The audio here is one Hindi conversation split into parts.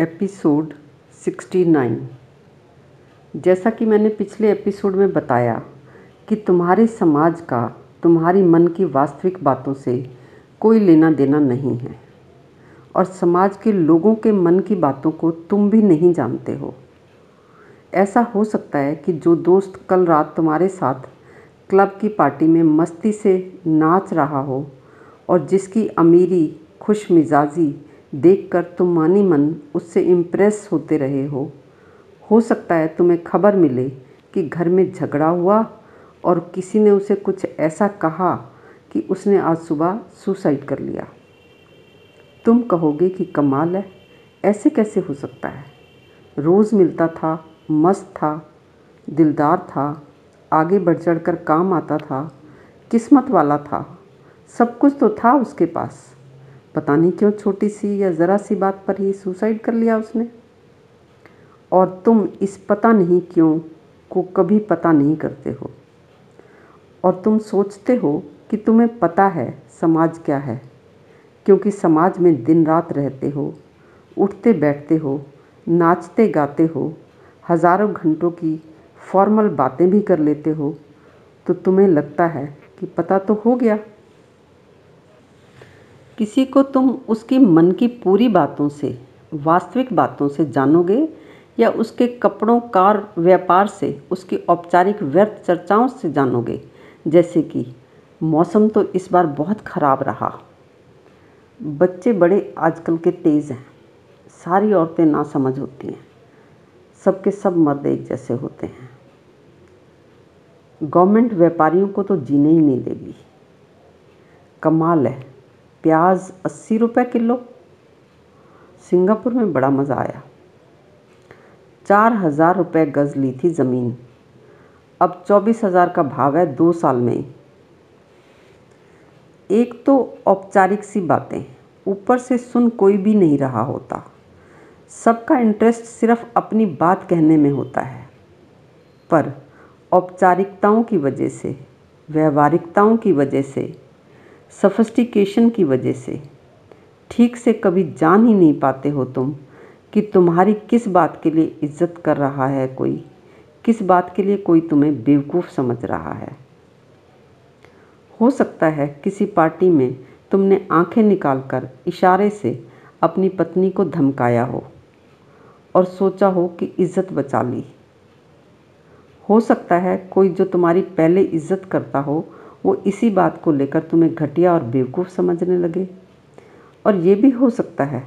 एपिसोड 69। जैसा कि मैंने पिछले एपिसोड में बताया कि तुम्हारे समाज का तुम्हारी मन की वास्तविक बातों से कोई लेना देना नहीं है और समाज के लोगों के मन की बातों को तुम भी नहीं जानते हो। ऐसा हो सकता है कि जो दोस्त कल रात तुम्हारे साथ क्लब की पार्टी में मस्ती से नाच रहा हो और जिसकी अमीरी खुश मिजाजी देखकर तुम मानी मन उससे इम्प्रेस होते रहे हो सकता है तुम्हें खबर मिले कि घर में झगड़ा हुआ और किसी ने उसे कुछ ऐसा कहा कि उसने आज सुबह सुसाइड कर लिया। तुम कहोगे कि कमाल है, ऐसे कैसे हो सकता है, रोज़ मिलता था, मस्त था, दिलदार था, आगे बढ़ चढ़ कर काम आता था, किस्मत वाला था, सब कुछ तो था उसके पास, पता नहीं क्यों छोटी सी या ज़रा सी बात पर ही सुसाइड कर लिया उसने। और तुम इस पता नहीं क्यों को कभी पता नहीं करते हो और तुम सोचते हो कि तुम्हें पता है समाज क्या है, क्योंकि समाज में दिन रात रहते हो, उठते बैठते हो, नाचते गाते हो, हज़ारों घंटों की फॉर्मल बातें भी कर लेते हो, तो तुम्हें लगता है कि पता तो हो गया। किसी को तुम उसकी मन की पूरी बातों से, वास्तविक बातों से जानोगे या उसके कपड़ों, कार, व्यापार से, उसकी औपचारिक व्यर्थ चर्चाओं से जानोगे, जैसे कि मौसम तो इस बार बहुत ख़राब रहा, बच्चे बड़े आजकल के तेज़ हैं, सारी औरतें नासमझ होती हैं, सबके सब मर्द एक जैसे होते हैं, गवर्नमेंट व्यापारियों को तो जीने ही नहीं देगी, कमाल है, प्याज 80 रुपये किलो, सिंगापुर में बड़ा मज़ा आया, 4000 रुपये गज़ ली थी ज़मीन, अब 24,000 का भाव है 2 साल में। एक तो औपचारिक सी बातें ऊपर से सुन कोई भी नहीं रहा होता, सबका इंटरेस्ट सिर्फ अपनी बात कहने में होता है, पर औपचारिकताओं की वजह से, व्यवहारिकताओं की वजह से, सफिस्टिकेशन की वजह से ठीक से कभी जान ही नहीं पाते हो तुम कि तुम्हारी किस बात के लिए इज्जत कर रहा है कोई, किस बात के लिए कोई तुम्हें बेवकूफ़ समझ रहा है। हो सकता है किसी पार्टी में तुमने आंखें निकालकर इशारे से अपनी पत्नी को धमकाया हो और सोचा हो कि इज्जत बचा ली। हो सकता है कोई जो तुम्हारी पहले इज्जत करता हो वो इसी बात को लेकर तुम्हें घटिया और बेवकूफ़ समझने लगे। और ये भी हो सकता है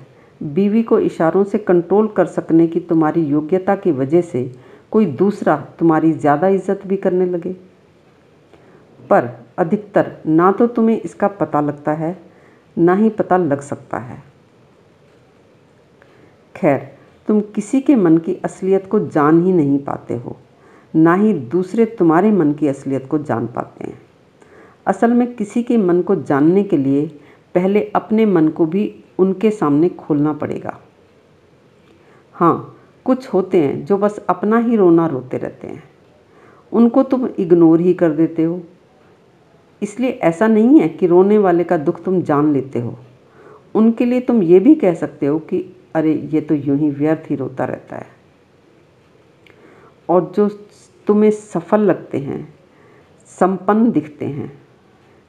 बीवी को इशारों से कंट्रोल कर सकने की तुम्हारी योग्यता की वजह से कोई दूसरा तुम्हारी ज़्यादा इज्जत भी करने लगे। पर अधिकतर ना तो तुम्हें इसका पता लगता है, ना ही पता लग सकता है। खैर, तुम किसी के मन की असलियत को जान ही नहीं पाते हो, ना ही दूसरे तुम्हारे मन की असलियत को जान पाते हैं। असल में किसी के मन को जानने के लिए पहले अपने मन को भी उनके सामने खोलना पड़ेगा। हाँ, कुछ होते हैं जो बस अपना ही रोना रोते रहते हैं, उनको तुम इग्नोर ही कर देते हो। इसलिए ऐसा नहीं है कि रोने वाले का दुख तुम जान लेते हो, उनके लिए तुम ये भी कह सकते हो कि अरे ये तो यूं ही व्यर्थ ही रोता रहता है। और जो तुम्हें सफल लगते हैं, संपन्न दिखते हैं,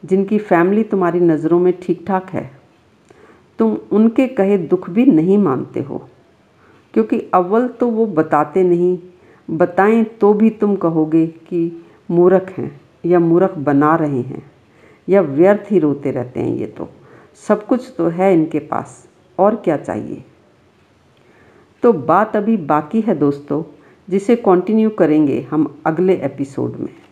जिनकी फैमिली तुम्हारी नज़रों में ठीक ठाक है, तुम उनके कहे दुख भी नहीं मानते हो, क्योंकि अव्वल तो वो बताते नहीं, बताएं तो भी तुम कहोगे कि मूर्ख हैं या मूर्ख बना रहे हैं या व्यर्थ ही रोते रहते हैं, ये तो सब कुछ तो है इनके पास, और क्या चाहिए। तो बात अभी बाकी है दोस्तों, जिसे कंटिन्यू करेंगे हम अगले एपिसोड में।